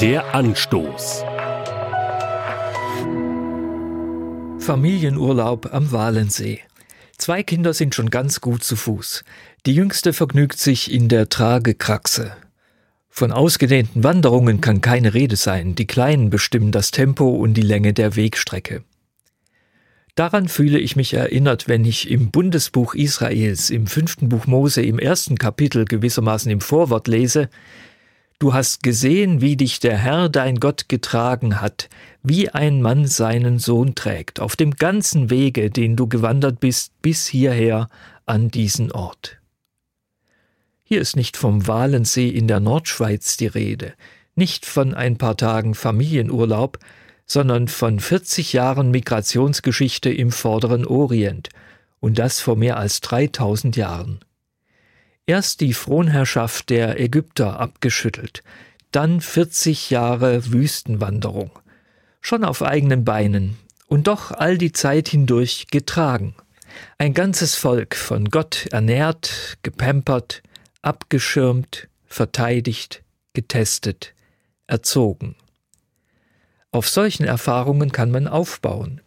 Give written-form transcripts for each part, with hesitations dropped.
Der Anstoß. Familienurlaub am Walensee. 2 Kinder sind schon ganz gut zu Fuß. Die Jüngste vergnügt sich in der Tragekraxe. Von ausgedehnten Wanderungen kann keine Rede sein. Die Kleinen bestimmen das Tempo und die Länge der Wegstrecke. Daran fühle ich mich erinnert, wenn ich im Bundesbuch Israels, im 5. Buch Mose, im 1. Kapitel gewissermaßen im Vorwort lese: Du hast gesehen, wie dich der Herr, dein Gott, getragen hat, wie ein Mann seinen Sohn trägt, auf dem ganzen Wege, den du gewandert bist, bis hierher an diesen Ort. Hier ist nicht vom Walensee in der Nordschweiz die Rede, nicht von ein paar Tagen Familienurlaub, sondern von 40 Jahren Migrationsgeschichte im vorderen Orient, und das vor mehr als 3000 Jahren. Erst die Fronherrschaft der Ägypter abgeschüttelt, dann 40 Jahre Wüstenwanderung, schon auf eigenen Beinen und doch all die Zeit hindurch getragen. Ein ganzes Volk, von Gott ernährt, gepampert, abgeschirmt, verteidigt, getestet, erzogen. Auf solchen Erfahrungen kann man aufbauen.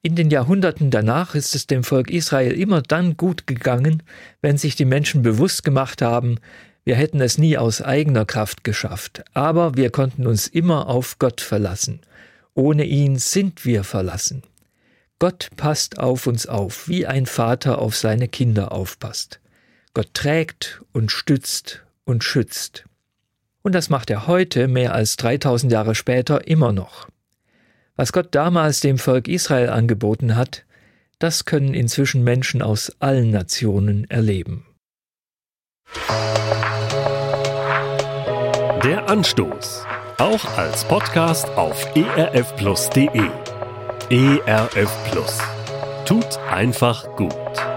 In den Jahrhunderten danach ist es dem Volk Israel immer dann gut gegangen, wenn sich die Menschen bewusst gemacht haben, wir hätten es nie aus eigener Kraft geschafft, aber wir konnten uns immer auf Gott verlassen. Ohne ihn sind wir verlassen. Gott passt auf uns auf, wie ein Vater auf seine Kinder aufpasst. Gott trägt und stützt und schützt. Und das macht er heute, mehr als 3000 Jahre später, immer noch. Was Gott damals dem Volk Israel angeboten hat, das können inzwischen Menschen aus allen Nationen erleben. Der Anstoß, auch als Podcast auf erfplus.de. ERF Plus. Tut einfach gut.